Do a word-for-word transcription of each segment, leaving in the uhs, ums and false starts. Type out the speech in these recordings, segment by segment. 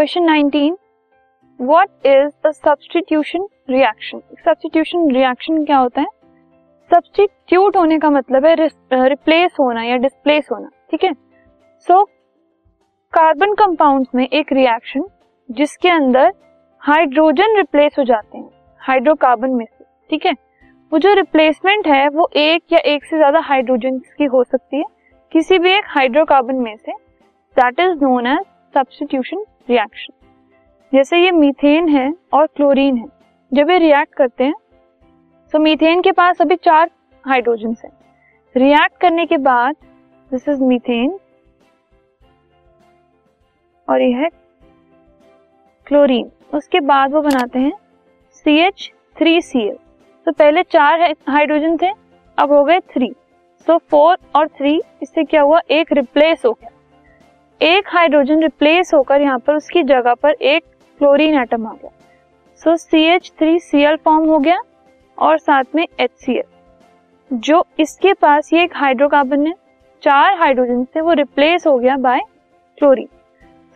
Question nineteen, what is the substitution reaction. Substitution reaction क्या होता है? सब्स्टिट्यूट होने का मतलब है रिप्लेस होना या डिस्प्लेस होना, ठीक है। सो कार्बन कंपाउंड्स में एक रिएक्शन जिसके अंदर हाइड्रोजन रिप्लेस हो जाते हैं हाइड्रोकार्बन में से, ठीक है। वो जो रिप्लेसमेंट है वो एक या एक से ज्यादा हाइड्रोजन की हो सकती है किसी भी एक हाइड्रोकार्बन में से, that is known as substitution reaction. जैसे ये मीथेन है और क्लोरीन है, जब ये रिएक्ट करते हैं तो मीथेन के पास अभी चार हाइड्रोजन हैं। रिएक्ट करने के बाद दिस इज मीथेन और ये है क्लोरीन, उसके बाद वो बनाते हैं C H three C L. तो पहले चार हाइड्रोजन थे, अब हो गए थ्री, सो फोर और थ्री, इससे क्या हुआ, एक रिप्लेस हो गया। एक हाइड्रोजन रिप्लेस होकर यहाँ पर उसकी जगह पर एक क्लोरीन एटम आ गया, so C H three C L form हो गया और साथ में एच सी एल। जो इसके पास ये एक हाइड्रोकार्बन है, चार हाइड्रोजन थे, वो रिप्लेस हो गया बाय क्लोरीन।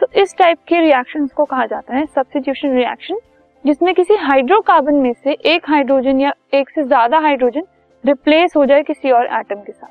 तो इस टाइप के रिएक्शंस को कहा जाता है सब्स्टिट्यूशन रिएक्शन, जिसमें किसी हाइड्रोकार्बन में से एक हाइड्रोजन या एक से ज्यादा हाइड्रोजन रिप्लेस हो जाए किसी और एटम के साथ।